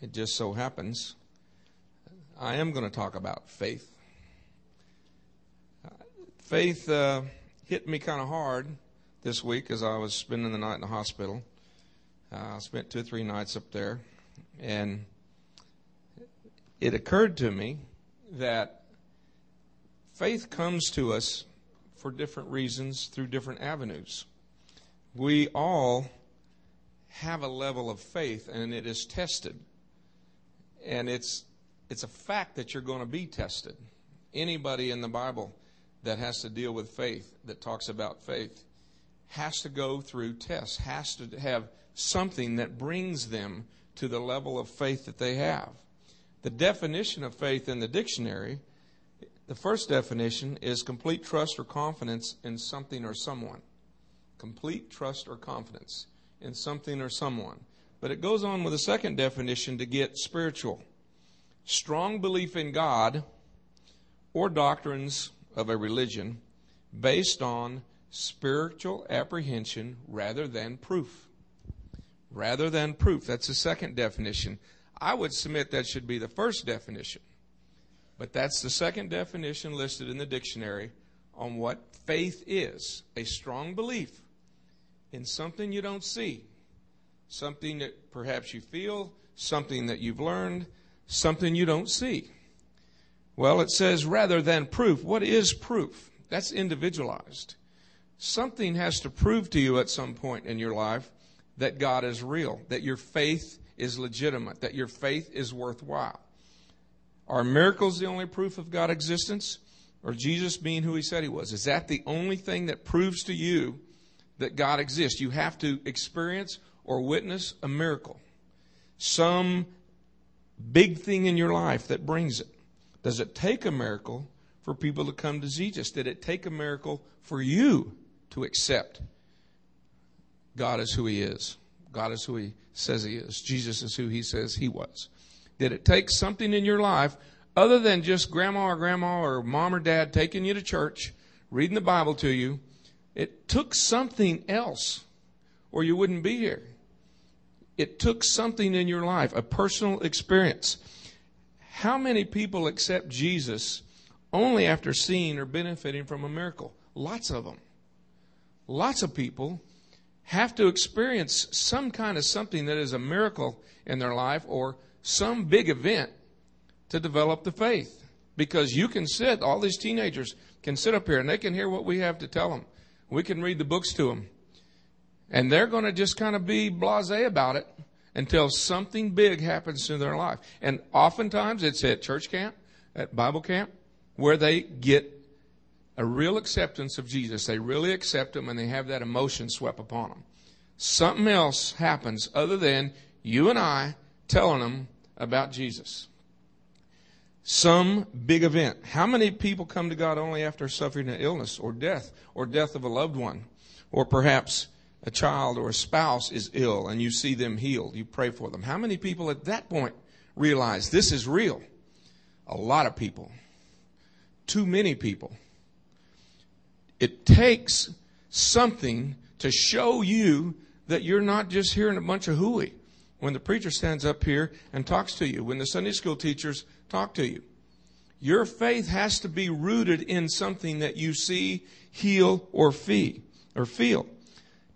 It just so happens I am going to talk about faith. Faith hit me kind of hard this week as I was spending the night in the hospital. I spent 2 or 3 nights up there, and it occurred to me that faith comes to us for different reasons through different avenues. We all have a level of faith, and it is tested. And it's a fact that you're going to be tested. Anybody in the Bible that has to deal with faith, that talks about faith, has to go through tests, has to have something that brings them to the level of faith that they have. The definition of faith in the dictionary, the first definition is complete trust or confidence in something or someone. Complete trust or confidence in something or someone. But it goes on with a second definition to get spiritual. Strong belief in God or doctrines of a religion based on spiritual apprehension rather than proof. Rather than proof. That's the second definition. I would submit that should be the first definition. But that's the second definition listed in the dictionary on what faith is. A strong belief in something you don't see. Something that perhaps you feel. Something that you've learned. Something you don't see. Well, it says rather than proof. What is proof? That's individualized. Something has to prove to you at some point in your life that God is real, that your faith is legitimate, that your faith is worthwhile. Are miracles the only proof of God's existence? Or Jesus being who he said he was? Is that the only thing that proves to you that God exists? You have to experience or witness a miracle. Some big thing in your life that brings it. Does it take a miracle for people to come to Jesus? Did it take a miracle for you to accept God is who he is? God is who he says he is. Jesus is who he says he was. Did it take something in your life other than just grandma or mom or dad taking you to church, reading the Bible to you? It took something else or you wouldn't be here. It took something in your life, a personal experience. How many people accept Jesus only after seeing or benefiting from a miracle? Lots of them. Lots of people have to experience some kind of something that is a miracle in their life or some big event to develop the faith. Because you can sit, all these teenagers can sit up here and they can hear what we have to tell them. We can read the books to them. And they're going to just kind of be blasé about it until something big happens in their life. And oftentimes it's at church camp, at Bible camp, where they get a real acceptance of Jesus. They really accept him and they have that emotion swept upon them. Something else happens other than you and I telling them about Jesus. Some big event. How many people come to God only after suffering an illness or death of a loved one? Or perhaps a child or a spouse is ill and you see them healed. You pray for them. How many people at that point realize this is real? A lot of people. Too many people. It takes something to show you that you're not just hearing a bunch of hooey. When the preacher stands up here and talks to you, when the Sunday school teachers talk to you, your faith has to be rooted in something that you see, heal, or feel.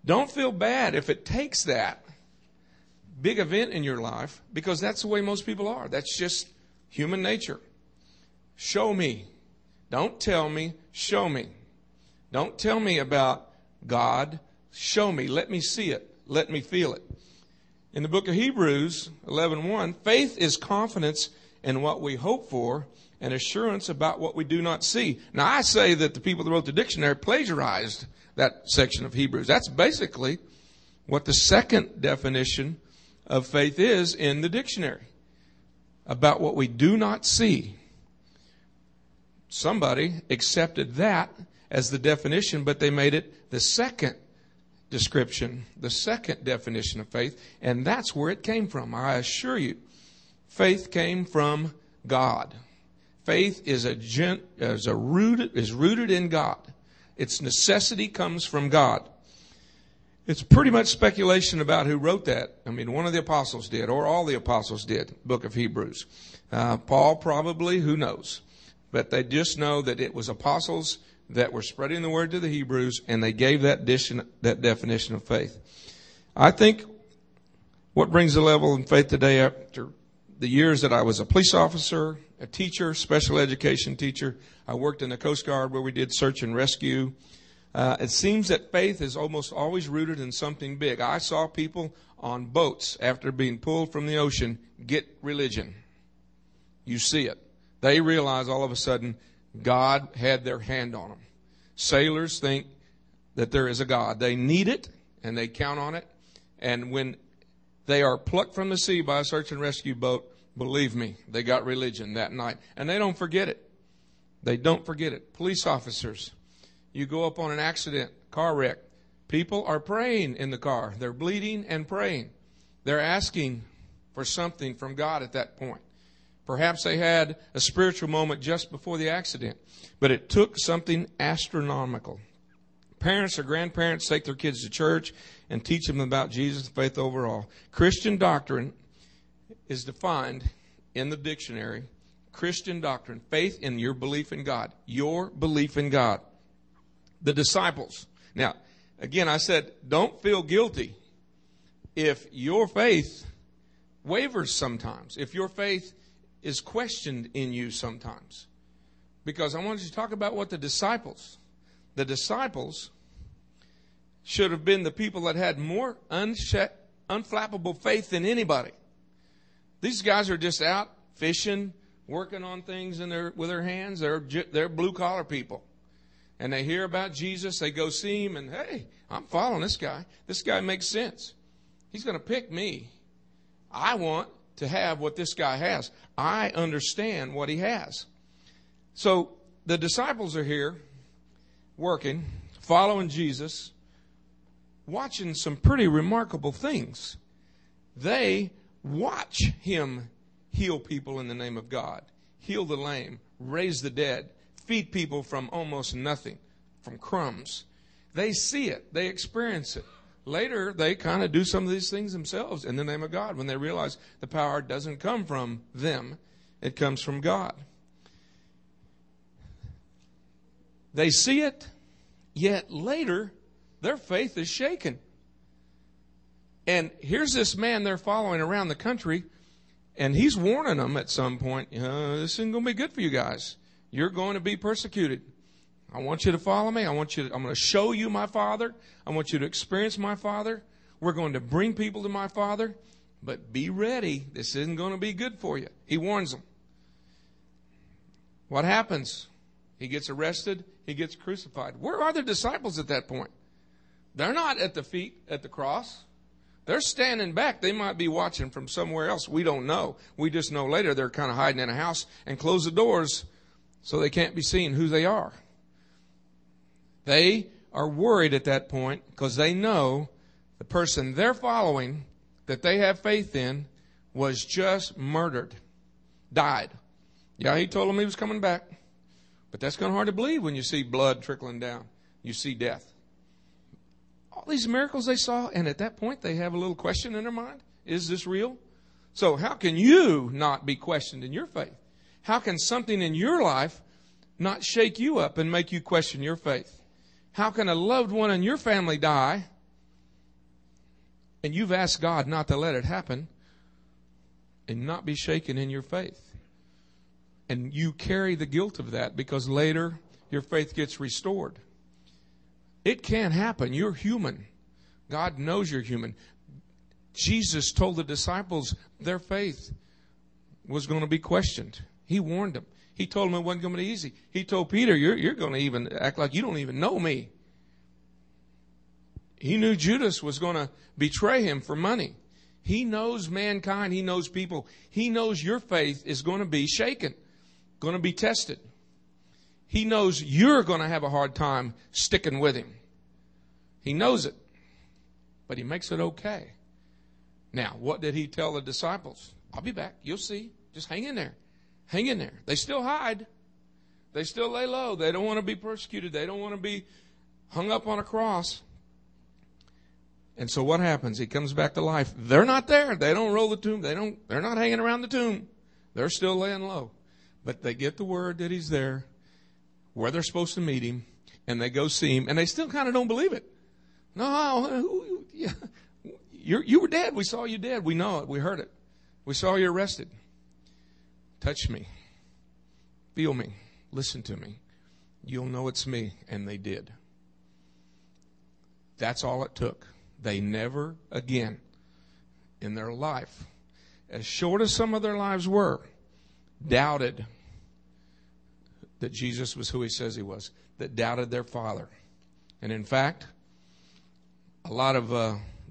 Don't feel bad if it takes that big event in your life, because that's the way most people are. That's just human nature. Show me. Don't tell me. Show me. Don't tell me about God. Show me. Let me see it. Let me feel it. In the book of Hebrews 11:1, faith is confidence in what we hope for and assurance about what we do not see. Now, I say that the people that wrote the dictionary plagiarized that section of Hebrews. That's basically what the second definition of faith is in the dictionary. About what we do not see. Somebody accepted that as the definition, but they made it the second description, the second definition of faith, and that's where it came from. I assure you, faith came from God. Faith is rooted in God. Its necessity comes from God. It's pretty much speculation about who wrote that. I mean, one of the apostles did, or all the apostles did, book of Hebrews. Paul probably, who knows? But they just know that it was apostles that were spreading the word to the Hebrews, and they gave that definition of faith. I think what brings the level in faith today after the years that I was a police officer, a teacher, special education teacher. I worked in the Coast Guard where we did search and rescue. It seems that faith is almost always rooted in something big. I saw people on boats after being pulled from the ocean get religion. You see it. They realize all of a sudden God had their hand on them. Sailors think that there is a God. They need it and they count on it. And when they are plucked from the sea by a search and rescue boat, believe me, they got religion that night. And they don't forget it. They don't forget it. Police officers. You go up on an accident, car wreck. People are praying in the car. They're bleeding and praying. They're asking for something from God at that point. Perhaps they had a spiritual moment just before the accident, but it took something astronomical. Parents or grandparents take their kids to church and teach them about Jesus and faith overall. Christian doctrine is defined in the dictionary. Christian doctrine, faith in your belief in God, your belief in God. The disciples. Now, again, I said, don't feel guilty if your faith wavers sometimes, if your faith is questioned in you sometimes. Because I wanted you to talk about what the disciples should have been the people that had more unflappable faith than anybody. These guys are just out fishing, working on things with their hands. They're blue-collar people. And they hear about Jesus, they go see him, and hey, I'm following this guy. This guy makes sense. He's going to pick me. I want to have what this guy has. I understand what he has. So the disciples are here, working, following Jesus, watching some pretty remarkable things. They watch him heal people in the name of God, heal the lame, raise the dead, feed people from almost nothing, from crumbs. They see it. They experience it. Later, they kind of do some of these things themselves in the name of God when they realize the power doesn't come from them. It comes from God. They see it, yet later, their faith is shaken. And here's this man they're following around the country, and he's warning them at some point, this isn't going to be good for you guys. You're going to be persecuted. I want you to follow me. I'm going to show you my Father. I want you to experience my Father. We're going to bring people to my Father. But be ready. This isn't going to be good for you. He warns them. What happens? He gets arrested. He gets crucified. Where are the disciples at that point? They're not at the feet, at the cross. They're standing back. They might be watching from somewhere else. We don't know. We just know later they're kind of hiding in a house and close the doors, so they can't be seen who they are. They are worried at that point because they know the person they're following that they have faith in was just murdered, died. Yeah, he told them he was coming back. But that's kind of hard to believe when you see blood trickling down. You see death. All these miracles they saw, and at that point they have a little question in their mind. Is this real? So how can you not be questioned in your faith? How can something in your life not shake you up and make you question your faith? How can a loved one in your family die and you've asked God not to let it happen and not be shaken in your faith? And you carry the guilt of that because later your faith gets restored. It can't happen. You're human. God knows you're human. Jesus told the disciples their faith was going to be questioned. He warned them. He told them it wasn't going to be easy. He told Peter, you're going to even act like you don't even know me. He knew Judas was going to betray him for money. He knows mankind. He knows people. He knows your faith is going to be shaken, going to be tested. He knows you're going to have a hard time sticking with him. He knows it, but he makes it okay. Now, what did he tell the disciples? I'll be back. You'll see. Just hang in there. Hang in there. They still hide. They still lay low. They don't want to be persecuted. They don't want to be hung up on a cross. And so what happens? He comes back to life. They're not there. They don't roll the tomb. They're not hanging around the tomb. They're still laying low. But they get the word that he's there, where they're supposed to meet him, and they go see him, and they still kind of don't believe it. No, you were dead. We saw you dead. We know it. We heard it. We saw you arrested. Touch me. Feel me. Listen to me. You'll know it's me. And they did. That's all it took. They never again in their life, as short as some of their lives were, doubted that Jesus was who he says he was, that doubted their Father. And in fact, there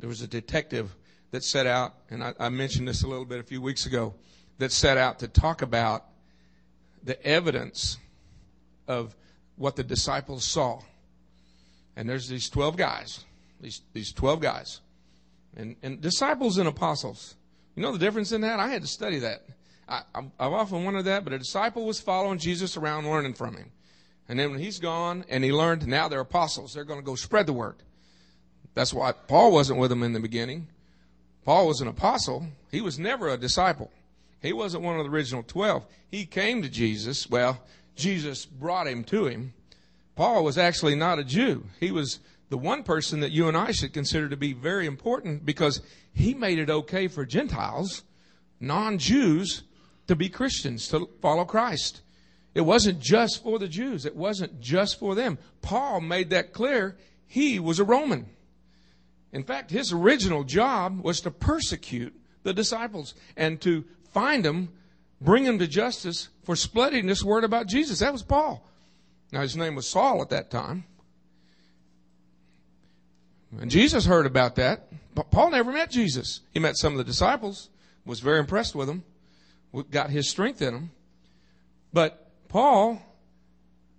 was a detective that set out, and I mentioned this a little bit a few weeks ago, that set out to talk about the evidence of what the disciples saw. And there's these 12 guys, these 12 guys, and disciples and apostles. You know the difference in that? I had to study that. I've often wondered that, but a disciple was following Jesus around, learning from him. And then when he's gone and he learned, now they're apostles. They're going to go spread the word. That's why Paul wasn't with them in the beginning. Paul was an apostle. He was never a disciple. He wasn't one of the original 12. He came to Jesus. Well, Jesus brought him to him. Paul was actually not a Jew. He was the one person that you and I should consider to be very important because he made it okay for Gentiles, non-Jews, to be Christians, to follow Christ. It wasn't just for the Jews. It wasn't just for them. Paul made that clear. He was a Roman. In fact, his original job was to persecute the disciples and to find them, bring them to justice for spreading this word about Jesus. That was Paul. Now, his name was Saul at that time. And Jesus heard about that. But Paul never met Jesus. He met some of the disciples, was very impressed with them, got his strength in them. But Paul,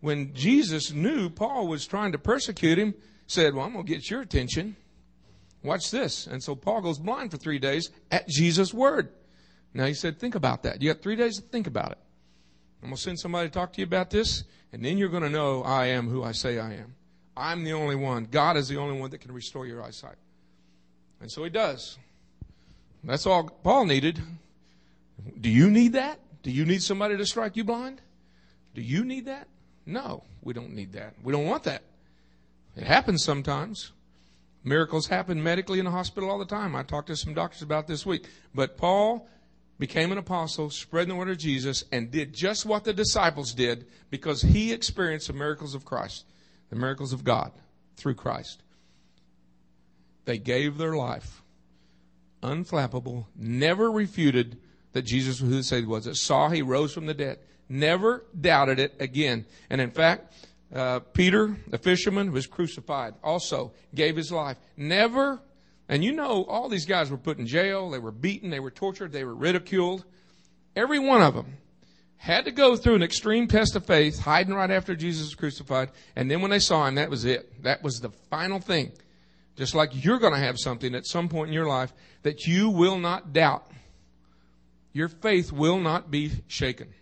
when Jesus knew Paul was trying to persecute him, said, well, I'm going to get your attention. Watch this. And so Paul goes blind for 3 days at Jesus' word. Now he said, think about that. You got 3 days to think about it. I'm going to send somebody to talk to you about this, and then you're going to know I am who I say I am. I'm the only one. God is the only one that can restore your eyesight. And so he does. That's all Paul needed. Do you need that? Do you need somebody to strike you blind? Do you need that? No, we don't need that. We don't want that. It happens sometimes. Miracles happen medically in the hospital all the time. I talked to some doctors about this week. But Paul became an apostle, spreading the word of Jesus, and did just what the disciples did because he experienced the miracles of Christ, the miracles of God through Christ. They gave their life, unflappable, never refuted that Jesus was who they said he was. That saw he rose from the dead, never doubted it again. And in fact, Peter, the fisherman, was crucified, also gave his life. Never, and you know, all these guys were put in jail. They were beaten. They were tortured. They were ridiculed. Every one of them had to go through an extreme test of faith, hiding right after Jesus was crucified. And then when they saw him, that was it. That was the final thing. Just like you're going to have something at some point in your life that you will not doubt. Your faith will not be shaken.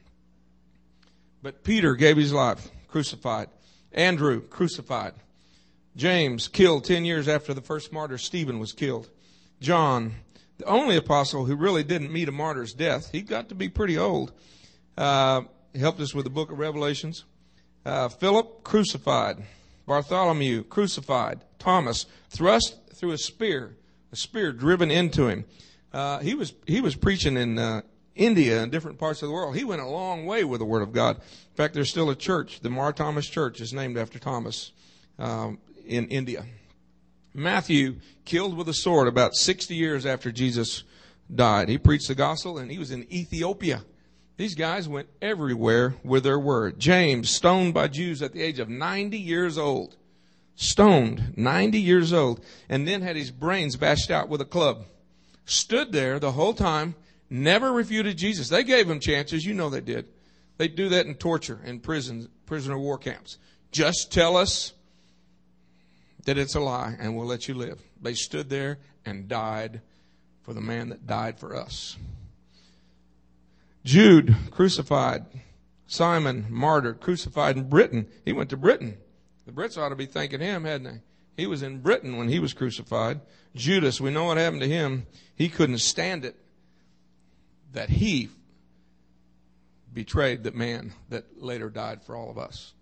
But Peter gave his life, crucified. Andrew, crucified. James, killed 10 years after the first martyr, Stephen, was killed. John, the only apostle who really didn't meet a martyr's death. He got to be pretty old. He helped us with the book of Revelations. Philip, crucified. Bartholomew, crucified. Thomas, thrust through a spear driven into him. He was preaching in India and different parts of the world. He went a long way with the Word of God. In fact, there's still a church. The Mar Thomas Church is named after Thomas in India. Matthew, killed with a sword about 60 years after Jesus died. He preached the gospel, and he was in Ethiopia. These guys went everywhere with their word. James, stoned by Jews at the age of 90 years old. Stoned, 90 years old, and then had his brains bashed out with a club. Stood there the whole time, never refuted Jesus. They gave him chances. You know they did. They do that in torture, in prisoner of war camps. Just tell us that it's a lie and we'll let you live. They stood there and died for the man that died for us. Jude, crucified. Simon, martyr, crucified in Britain. He went to Britain. The Brits ought to be thanking him, hadn't they? He was in Britain when he was crucified. Judas, we know what happened to him. He couldn't stand it that he betrayed the man that later died for all of us.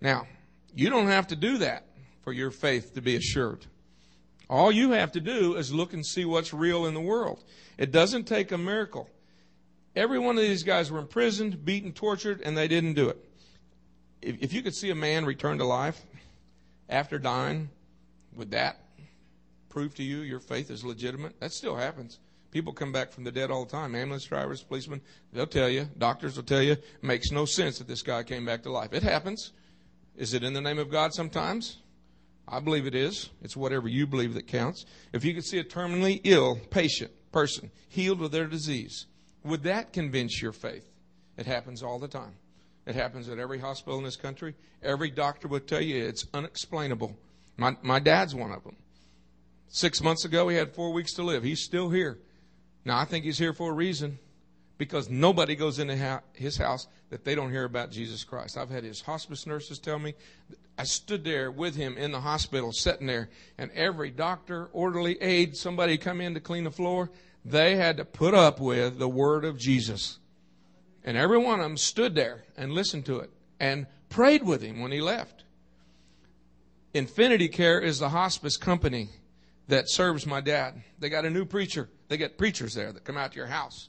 Now, you don't have to do that for your faith to be assured. All you have to do is look and see what's real in the world. It doesn't take a miracle. Every one of these guys were imprisoned, beaten, tortured, and they didn't do it. If you could see a man return to life after dying, would that prove to you your faith is legitimate? That still happens. People come back from the dead all the time. Ambulance drivers, policemen, they'll tell you. Doctors will tell you. It makes no sense that this guy came back to life. It happens. Is it in the name of God sometimes? I believe it is. It's whatever you believe that counts. If you could see a terminally ill patient, person, healed of their disease, would that convince your faith? It happens all the time. It happens at every hospital in this country. Every doctor would tell you it's unexplainable. My dad's one of them. 6 months ago, he had 4 weeks to live. He's still here. Now, I think he's here for a reason, because nobody goes into his house that they don't hear about Jesus Christ. I've had his hospice nurses tell me. I stood there with him in the hospital, sitting there, and every doctor, orderly, aide, somebody come in to clean the floor, they had to put up with the word of Jesus. And every one of them stood there and listened to it and prayed with him when he left. Infinity Care is the hospice company that serves my dad. They got a new preacher. They got preachers there that come out to your house.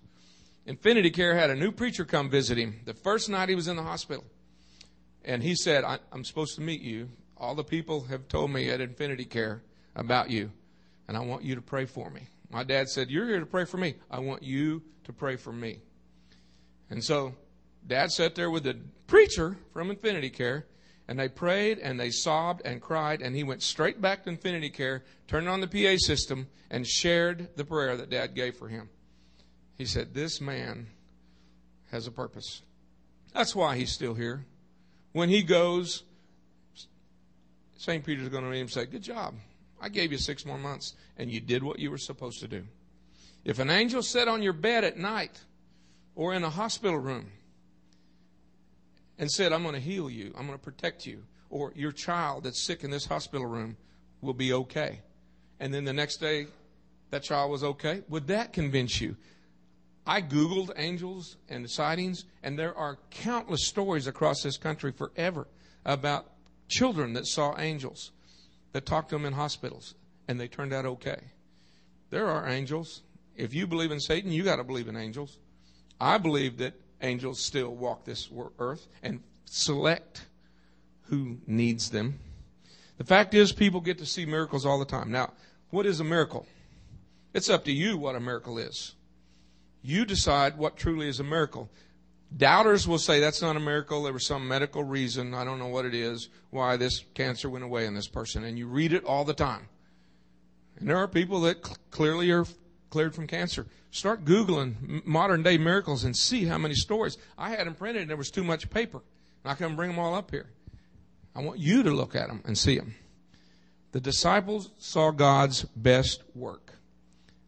Infinity Care had a new preacher come visit him the first night he was in the hospital. And he said, I'm supposed to meet you. All the people have told me at Infinity Care about you, and I want you to pray for me. My dad said, you're here to pray for me. I want you to pray for me. And so Dad sat there with the preacher from Infinity Care, and they prayed and they sobbed and cried, and he went straight back to Infinity Care, turned on the PA system, and shared the prayer that Dad gave for him. He said, this man has a purpose. That's why he's still here. When he goes, St. Peter's going to meet him and say, good job. I gave you 6 more months, and you did what you were supposed to do. If an angel sat on your bed at night, or in a hospital room, and said, I'm going to heal you, I'm going to protect you, or your child that's sick in this hospital room will be okay, and then the next day that child was okay, would that convince you? I Googled angels and sightings, and there are countless stories across this country forever about children that saw angels, that talked to them in hospitals, and they turned out okay. There are angels. If you believe in Satan, you got to believe in angels. I believe that angels still walk this earth and select who needs them. The fact is, people get to see miracles all the time. Now, what is a miracle? It's up to you what a miracle is. You decide what truly is a miracle. Doubters will say, that's not a miracle. There was some medical reason. I don't know what it is, why this cancer went away in this person. And you read it all the time. And there are people that clearly are cleared from cancer. Start Googling modern day miracles and see how many stories. I had them printed and there was too much paper. And I couldn't bring them all up here. I want you to look at them and see them. The disciples saw God's best work.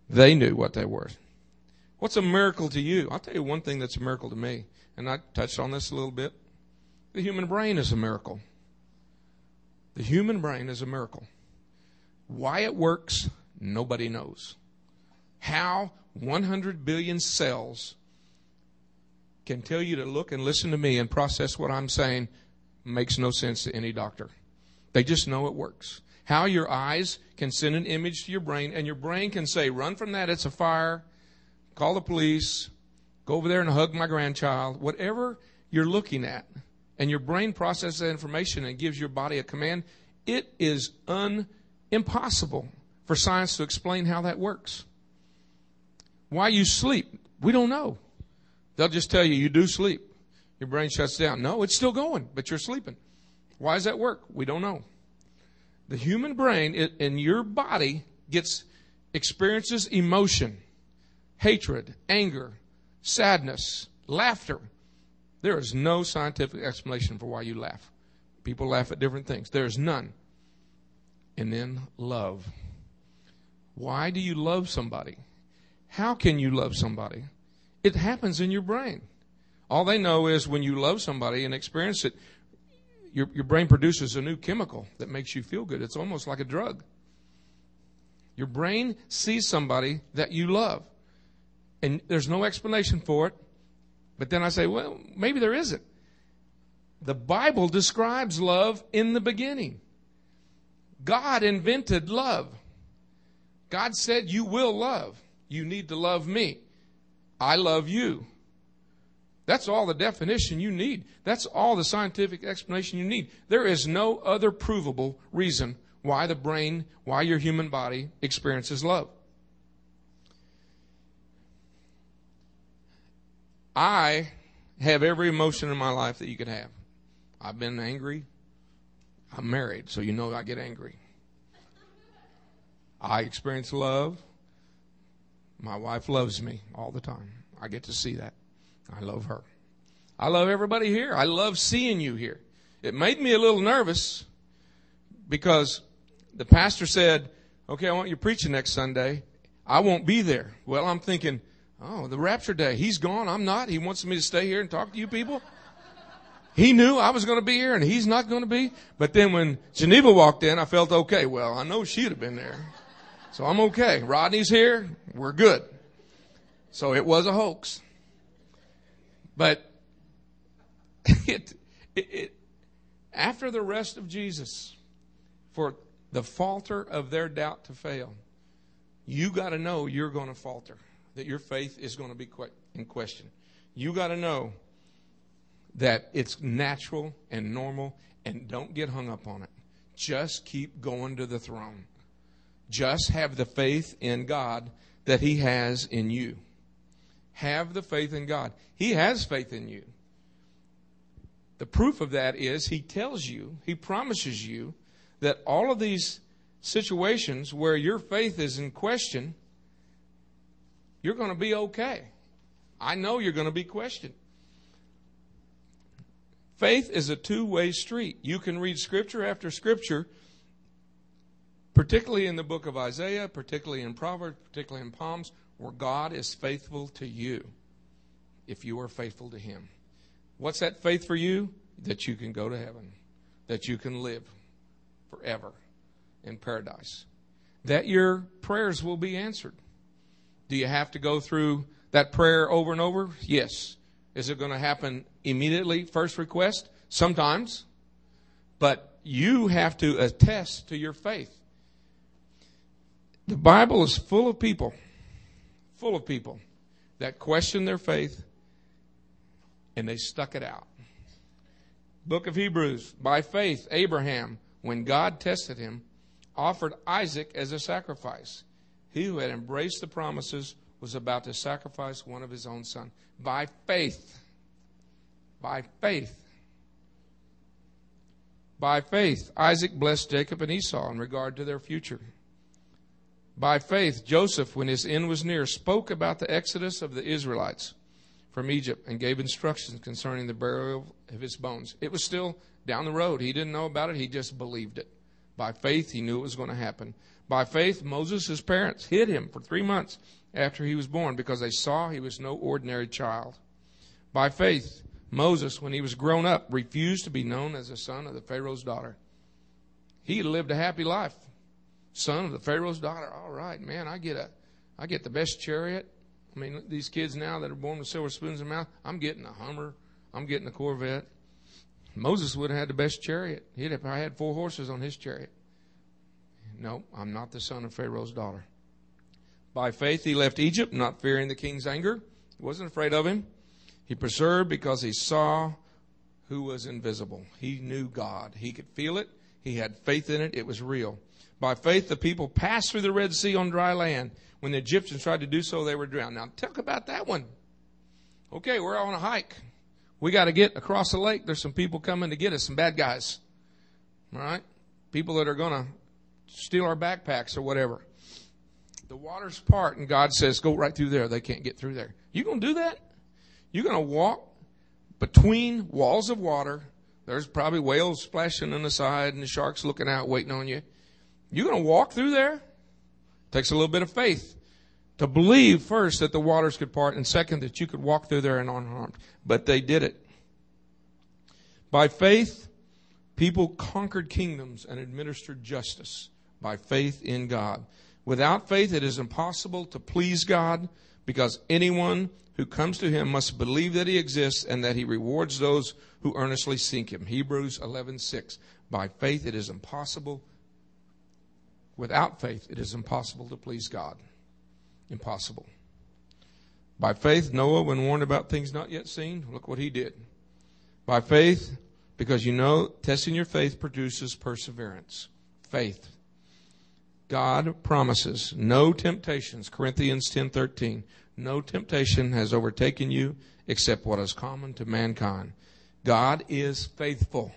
They knew what they were. What's a miracle to you? I'll tell you one thing that's a miracle to me. And I touched on this a little bit. The human brain is a miracle. The human brain is a miracle. Why it works, nobody knows. How 100 billion cells can tell you to look and listen to me and process what I'm saying makes no sense to any doctor. They just know it works. How your eyes can send an image to your brain, and your brain can say, run from that, it's a fire, call the police, go over there and hug my grandchild, whatever you're looking at, and your brain processes that information and gives your body a command. It is impossible for science to explain how that works. Why you sleep, we don't know. They'll just tell you, you do sleep. Your brain shuts down. No, it's still going, but you're sleeping. Why does that work? We don't know. The human brain in your body experiences emotion, hatred, anger, sadness, laughter. There is no scientific explanation for why you laugh. People laugh at different things. There is none. And then love. Why do you love somebody? How can you love somebody? It happens in your brain. All they know is when you love somebody and experience it, your brain produces a new chemical that makes you feel good. It's almost like a drug. Your brain sees somebody that you love, and there's no explanation for it. But then I say, well, maybe there isn't. The Bible describes love in the beginning. God invented love. God said, you will love. You need to love me. I love you. That's all the definition you need. That's all the scientific explanation you need. There is no other provable reason why the brain, why your human body experiences love. I have every emotion in my life that you could have. I've been angry. I'm married, so you know I get angry. I experience love. My wife loves me all the time. I get to see that. I love her. I love everybody here. I love seeing you here. It made me a little nervous because the pastor said, okay, I want you preaching next Sunday. I won't be there. Well, I'm thinking, oh, the rapture day. He's gone. I'm not. He wants me to stay here and talk to you people. He knew I was going to be here and he's not going to be. But then when Geneva walked in, I felt okay. Well, I know she'd have been there. So I'm okay. Rodney's here. We're good. So it was a hoax. But after the rest of Jesus, for the falter of their doubt to fail, you got to know you're going to falter, that your faith is going to be in question. You got to know that it's natural and normal, and don't get hung up on it. Just keep going to the throne. Just have the faith in God that He has in you. Have the faith in God. He has faith in you. The proof of that is He tells you, He promises you that all of these situations where your faith is in question, you're going to be okay. I know you're going to be questioned. Faith is a two-way street. You can read scripture after scripture, particularly in the book of Isaiah, particularly in Proverbs, particularly in Psalms, where God is faithful to you if you are faithful to Him. What's that faith for you? That you can go to heaven, that you can live forever in paradise, that your prayers will be answered. Do you have to go through that prayer over and over? Yes. Is it going to happen immediately, first request? Sometimes. But you have to attest to your faith. The Bible is full of people that questioned their faith and they stuck it out. Book of Hebrews, by faith, Abraham, when God tested him, offered Isaac as a sacrifice. He who had embraced the promises was about to sacrifice one of his own son. By faith. By faith. By faith, Isaac blessed Jacob and Esau in regard to their future. By faith, Joseph, when his end was near, spoke about the exodus of the Israelites from Egypt and gave instructions concerning the burial of his bones. It was still down the road. He didn't know about it. He just believed it. By faith, he knew it was going to happen. By faith, Moses, his parents, hid him for 3 months after he was born because they saw he was no ordinary child. By faith, Moses, when he was grown up, refused to be known as the son of the Pharaoh's daughter. He lived a happy life. Son of the Pharaoh's daughter. All right, man, I get the best chariot. I mean, these kids now that are born with silver spoons in their mouth, I'm getting a Hummer. I'm getting a Corvette. Moses would have had the best chariot. He'd have probably had 4 horses on his chariot. No, I'm not the son of Pharaoh's daughter. By faith, he left Egypt, not fearing the king's anger. He wasn't afraid of him. He persevered because he saw who was invisible. He knew God. He could feel it. He had faith in it. It was real. By faith, the people passed through the Red Sea on dry land. When the Egyptians tried to do so, they were drowned. Now, talk about that one. Okay, we're on a hike. We got to get across the lake. There's some people coming to get us, some bad guys. All right? People that are going to steal our backpacks or whatever. The waters part, and God says, go right through there. They can't get through there. You going to do that? You're going to walk between walls of water. There's probably whales splashing on the side and the sharks looking out, waiting on you. You're going to walk through there? Takes a little bit of faith to believe first that the waters could part and second that you could walk through there and unharmed. But they did it. By faith, People conquered kingdoms and administered justice by faith in God. Without faith, it is impossible to please God, because anyone who comes to him must believe that he exists and that he rewards those who earnestly seek him. Hebrews 11:6. By faith, it is impossible. Without faith, it is impossible to please God. Impossible. By faith, Noah, when warned about things not yet seen, look what he did. By faith, because you know, testing your faith produces perseverance. Faith. God promises no temptations. Corinthians 10:13. No temptation has overtaken you except what is common to mankind. God is faithful.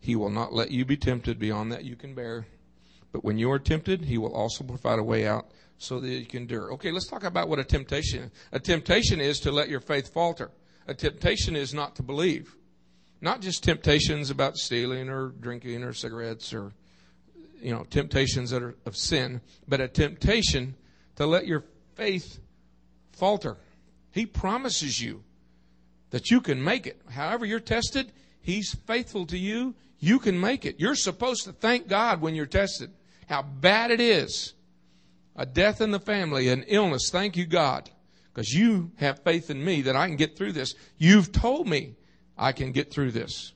He will not let you be tempted beyond that you can bear. But when you are tempted, he will also provide a way out so that you can endure. Okay, let's talk about what a temptation is. A temptation is to let your faith falter. A temptation is not to believe. Not just temptations about stealing or drinking or cigarettes or, you know, temptations that are of sin, but a temptation to let your faith falter. He promises you that you can make it. However you're tested, he's faithful to you. You can make it. You're supposed to thank God when you're tested. How bad it is. A death in the family, an illness. Thank you, God, because you have faith in me that I can get through this. You've told me I can get through this.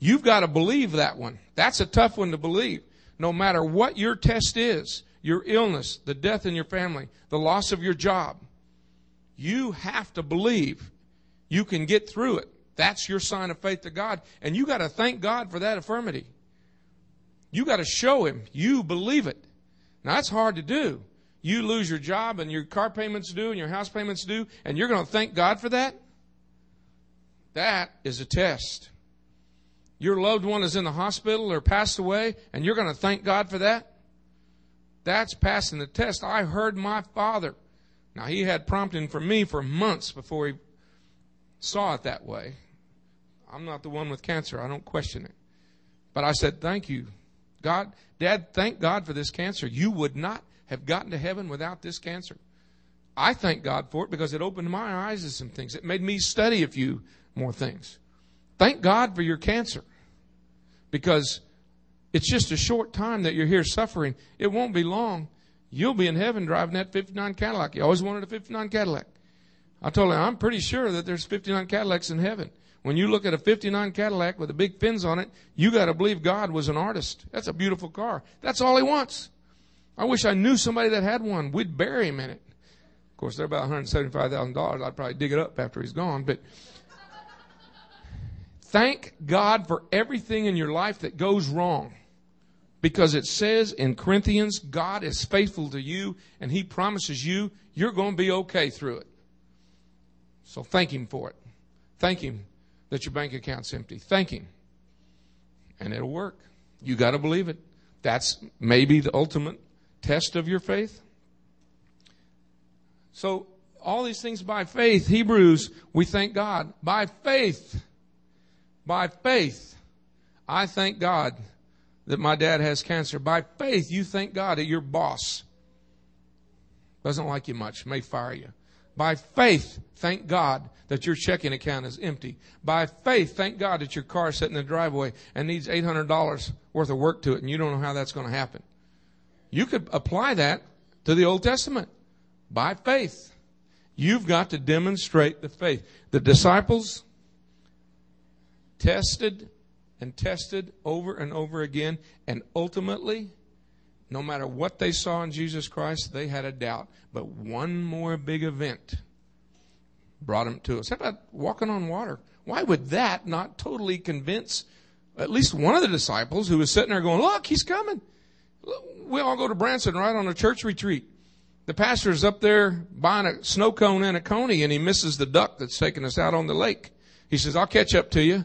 You've got to believe that one. That's a tough one to believe. No matter what your test is, your illness, the death in your family, the loss of your job, you have to believe you can get through it. That's your sign of faith to God. And you got to thank God for that affirmity. You got to show him you believe it. Now, that's hard to do. You lose your job and your car payments due and your house payments due, and you're going to thank God for that? That is a test. Your loved one is in the hospital or passed away, and you're going to thank God for that? That's passing the test. I heard my father. Now, he had prompting from me for months before he saw it that way. I'm not the one with cancer. I don't question it. But I said, thank you, God. Dad, thank God for this cancer. You would not have gotten to heaven without this cancer. I thank God for it because it opened my eyes to some things. It made me study a few more things. Thank God for your cancer, because it's just a short time that you're here suffering. It won't be long. You'll be in heaven driving that 59 Cadillac. You always wanted a 59 Cadillac. I told him, I'm pretty sure that there's 59 Cadillacs in heaven. When you look at a 59 Cadillac with the big fins on it, you got to believe God was an artist. That's a beautiful car. That's all he wants. I wish I knew somebody that had one. We'd bury him in it. Of course, they're about $175,000. I'd probably dig it up after he's gone. But thank God for everything in your life that goes wrong, because it says in Corinthians, God is faithful to you, and he promises you, you're going to be okay through it. So thank him for it. Thank him that your bank account's empty. Thank him. And it'll work. You got to believe it. That's maybe the ultimate test of your faith. So all these things by faith, Hebrews, we thank God. By faith, I thank God that my dad has cancer. By faith, you thank God that your boss doesn't like you much, may fire you. By faith, thank God that your checking account is empty. By faith, thank God that your car is set in the driveway and needs $800 worth of work to it, and you don't know how that's going to happen. You could apply that to the Old Testament. By faith. You've got to demonstrate the faith. The disciples tested and tested over and over again, and ultimately, no matter what they saw in Jesus Christ, they had a doubt. But one more big event brought him to us. How about walking on water? Why would that not totally convince at least one of the disciples who was sitting there going, look, he's coming. We all go to Branson, right, on a church retreat. The pastor's up there buying a snow cone and a coney, and he misses the duck that's taking us out on the lake. He says, I'll catch up to you.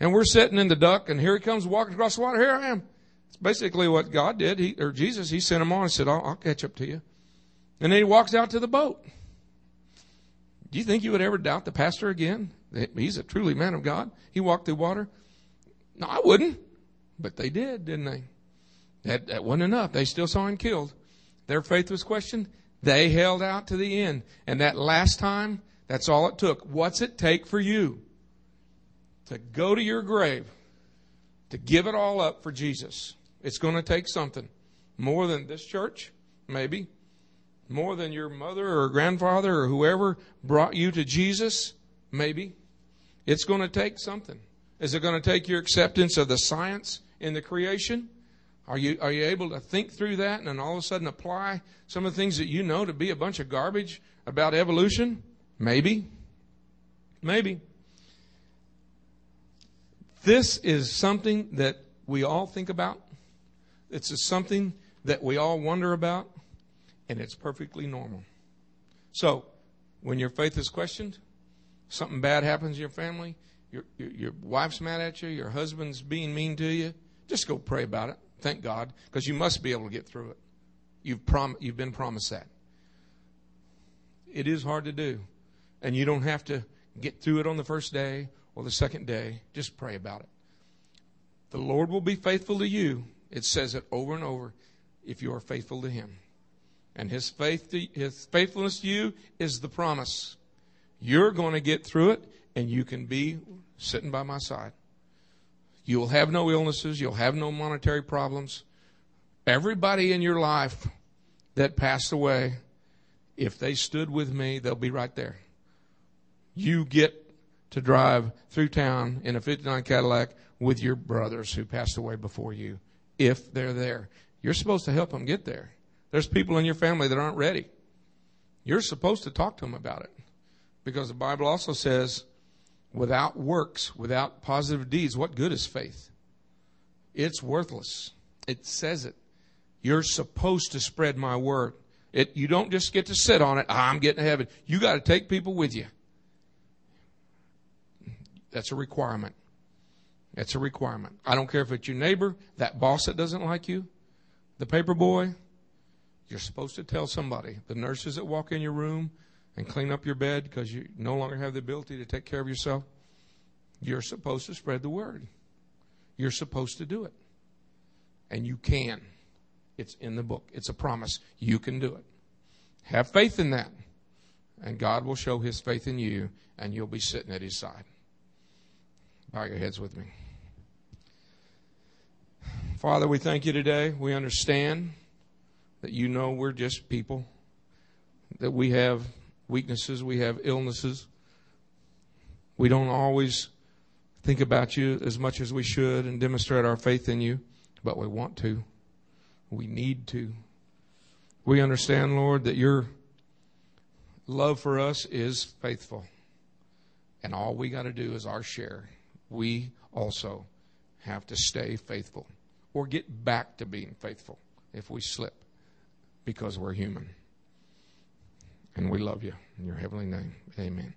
And we're sitting in the duck, and here he comes walking across the water. Here I am. It's basically what God did. He sent him on and said, I'll catch up to you. And then he walks out to the boat. Do you think you would ever doubt the pastor again? He's a truly man of God. He walked through water. No, I wouldn't. But they did, didn't they? That wasn't enough. They still saw him killed. Their faith was questioned. They held out to the end. And that last time, that's all it took. What's it take for you to go to your grave, to give it all up for Jesus. It's going to take something. More than this church, maybe. More than your mother or grandfather or whoever brought you to Jesus, maybe. It's going to take something. Is it going to take your acceptance of the science in the creation? Are you able to think through that and then all of a sudden apply some of the things that you know to be a bunch of garbage about evolution? Maybe. Maybe. This is something that we all think about. It's something that we all wonder about, and it's perfectly normal. So, when your faith is questioned, something bad happens in your family, your wife's mad at you, your husband's being mean to you, just go pray about it. Thank God, because you must be able to get through it. You've been promised that. It is hard to do, and you don't have to get through it on the first day or the second day. Just pray about it. The Lord will be faithful to you. It says it over and over, if you are faithful to Him. And His faithfulness to you is the promise. You're going to get through it, and you can be sitting by my side. You'll have no illnesses. You'll have no monetary problems. Everybody in your life that passed away, if they stood with me, they'll be right there. You get to drive through town in a 59 Cadillac with your brothers who passed away before you, if they're there. You're supposed to help them get there. There's people in your family that aren't ready. You're supposed to talk to them about it. Because the Bible also says, without works, without positive deeds, what good is faith? It's worthless. It says it. You're supposed to spread my word. You don't just get to sit on it. I'm getting to heaven. You got to take people with you. That's a requirement. That's a requirement. I don't care if it's your neighbor, that boss that doesn't like you, the paper boy. You're supposed to tell somebody. The nurses that walk in your room and clean up your bed because you no longer have the ability to take care of yourself. You're supposed to spread the word. You're supposed to do it. And you can. It's in the book. It's a promise. You can do it. Have faith in that. And God will show His faith in you, and you'll be sitting at His side. Bow your heads with me. Father, we thank you today. We understand that you know we're just people, that we have weaknesses, we have illnesses. We don't always think about you as much as we should and demonstrate our faith in you, but we want to. We need to. We understand, Lord, that your love for us is faithful, and all we got to do is our share. We also have to stay faithful or get back to being faithful if we slip, because we're human. And we love you in your heavenly name. Amen.